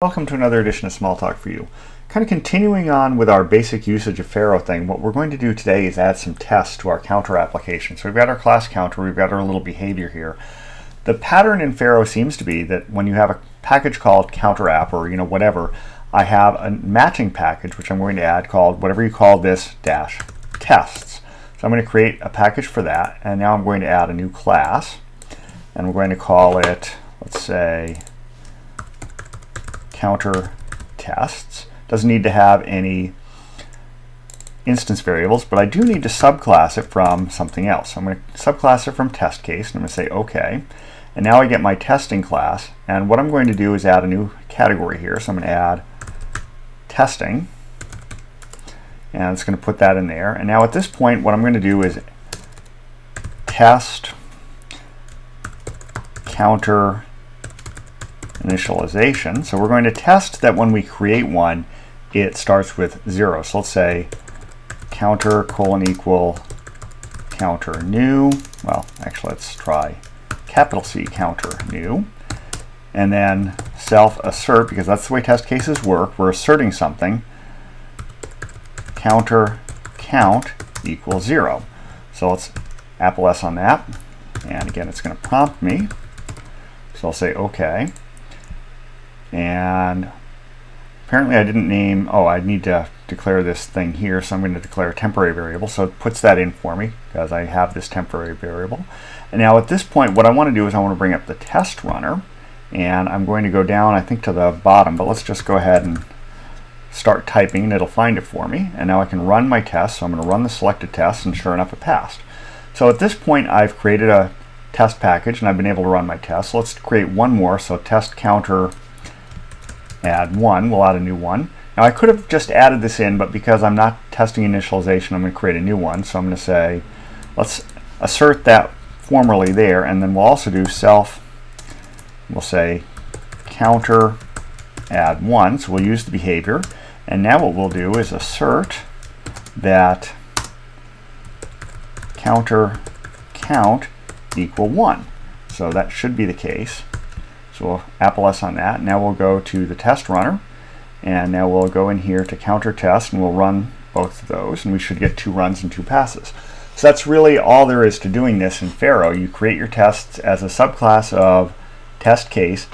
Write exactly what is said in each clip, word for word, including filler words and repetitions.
Welcome to another edition of Small Talk for You. Kind of continuing on with our basic usage of Pharo thing, what we're going to do today is add some tests to our counter application. So we've got our class counter, we've got our little behavior here. The pattern in Pharo seems to be that when you have a package called counter app or you know whatever, I have a matching package which I'm going to add called whatever you call this dash tests. So I'm going to create a package for that, and now I'm going to add a new class, and we're going to call it, let's say, counter tests. Doesn't need to have any instance variables, but I do need to subclass it from something else. I'm going to subclass it from test case, and I'm going to say OK. And now I get my testing class, and what I'm going to do is add a new category here. So I'm going to add testing, and it's going to put that in there. And now at this point, what I'm going to do is test counter initialization. So we're going to test that when we create one, it starts with zero. So let's say counter colon equal counter new. Well, actually, let's try capital C counter new. And then self assert, because that's the way test cases work. We're asserting something. Counter count equals zero. So let's apple S on that. And again, it's going to prompt me. So I'll say OK. And apparently I didn't name, oh, I need to declare this thing here, so I'm going to declare a temporary variable. So it puts that in for me because I have this temporary variable. And now at this point, what I want to do is I want to bring up the test runner, and I'm going to go down, I think, to the bottom, but let's just go ahead and start typing, and it'll find it for me. And now I can run my test, so I'm going to run the selected test, and sure enough, it passed. So at this point, I've created a test package, and I've been able to run my test. So let's create one more, so test counter add one, we'll add a new one. Now I could have just added this in, but because I'm not testing initialization, I'm going to create a new one. So I'm going to say, let's assert that formerly there, and then we'll also do self, we'll say counter add one, so we'll use the behavior. And now what we'll do is assert that counter count equal one. So that should be the case. So we'll apple S on that. Now we'll go to the test runner, and now we'll go in here to counter test, and we'll run both of those, and we should get two runs and two passes. So that's really all there is to doing this in Pharo. You create your tests as a subclass of test case,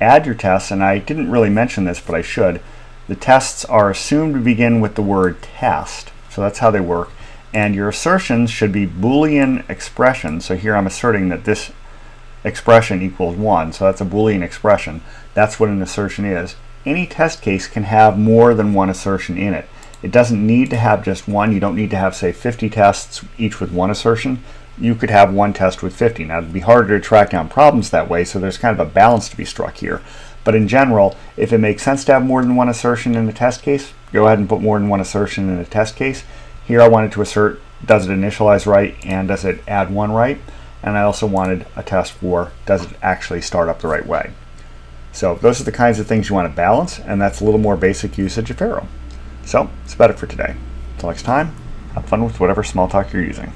add your tests, and I didn't really mention this, but I should. The tests are assumed to begin with the word test, so that's how they work. And your assertions should be Boolean expressions. So here I'm asserting that this expression equals one, so that's a Boolean expression. That's what an assertion is. Any test case can have more than one assertion in it. It doesn't need to have just one. You don't need to have, say, fifty tests, each with one assertion. You could have one test with fifty. Now, it'd be harder to track down problems that way, so there's kind of a balance to be struck here. But in general, if it makes sense to have more than one assertion in a test case, go ahead and put more than one assertion in a test case. Here I wanted to assert, does it initialize right, and does it add one right? And I also wanted a test for, does it actually start up the right way? So those are the kinds of things you want to balance, and that's a little more basic usage of Pharo. So that's about it for today. Until next time, have fun with whatever small talk you're using.